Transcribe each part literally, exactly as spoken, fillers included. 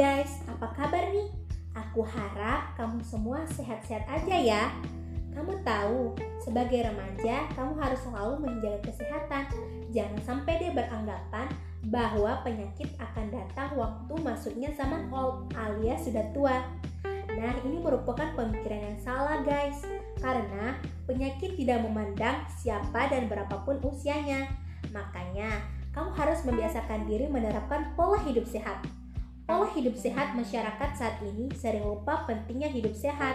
guys, apa kabar nih? Aku harap kamu semua sehat-sehat aja ya. Kamu tahu, sebagai remaja, kamu harus selalu menjaga kesehatan. Jangan sampai dia beranggapan bahwa penyakit akan datang waktu masuknya zaman old alias sudah tua. Nah, ini merupakan pemikiran yang salah guys, karena penyakit tidak memandang siapa dan berapapun usianya. Makanya, kamu harus membiasakan diri menerapkan pola hidup sehat. Pola hidup sehat masyarakat saat ini sering lupa pentingnya hidup sehat.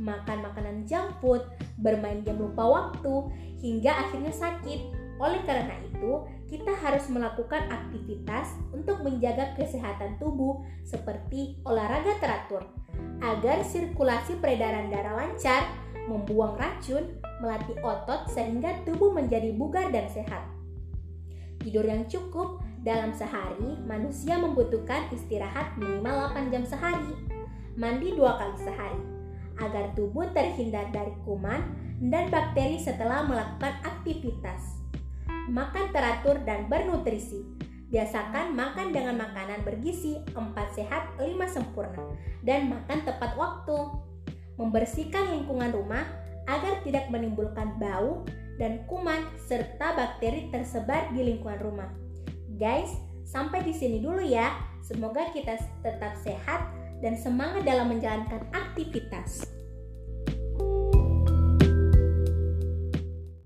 Makan makanan junk food, bermain game lupa waktu, hingga akhirnya sakit. Oleh karena itu, kita harus melakukan aktivitas untuk menjaga kesehatan tubuh seperti olahraga teratur, agar sirkulasi peredaran darah lancar, membuang racun, melatih otot sehingga tubuh menjadi bugar dan sehat. Tidur yang cukup, dalam sehari manusia membutuhkan istirahat minimal delapan jam sehari, mandi dua kali sehari, agar tubuh terhindar dari kuman dan bakteri setelah melakukan aktivitas. Makan teratur dan bernutrisi. Biasakan makan dengan makanan bergizi empat sehat lima sempurna dan makan tepat waktu. Membersihkan lingkungan rumah agar tidak menimbulkan bau dan kuman serta bakteri tersebar di lingkungan rumah. Guys, sampai di sini dulu ya. Semoga kita tetap sehat dan semangat dalam menjalankan aktivitas.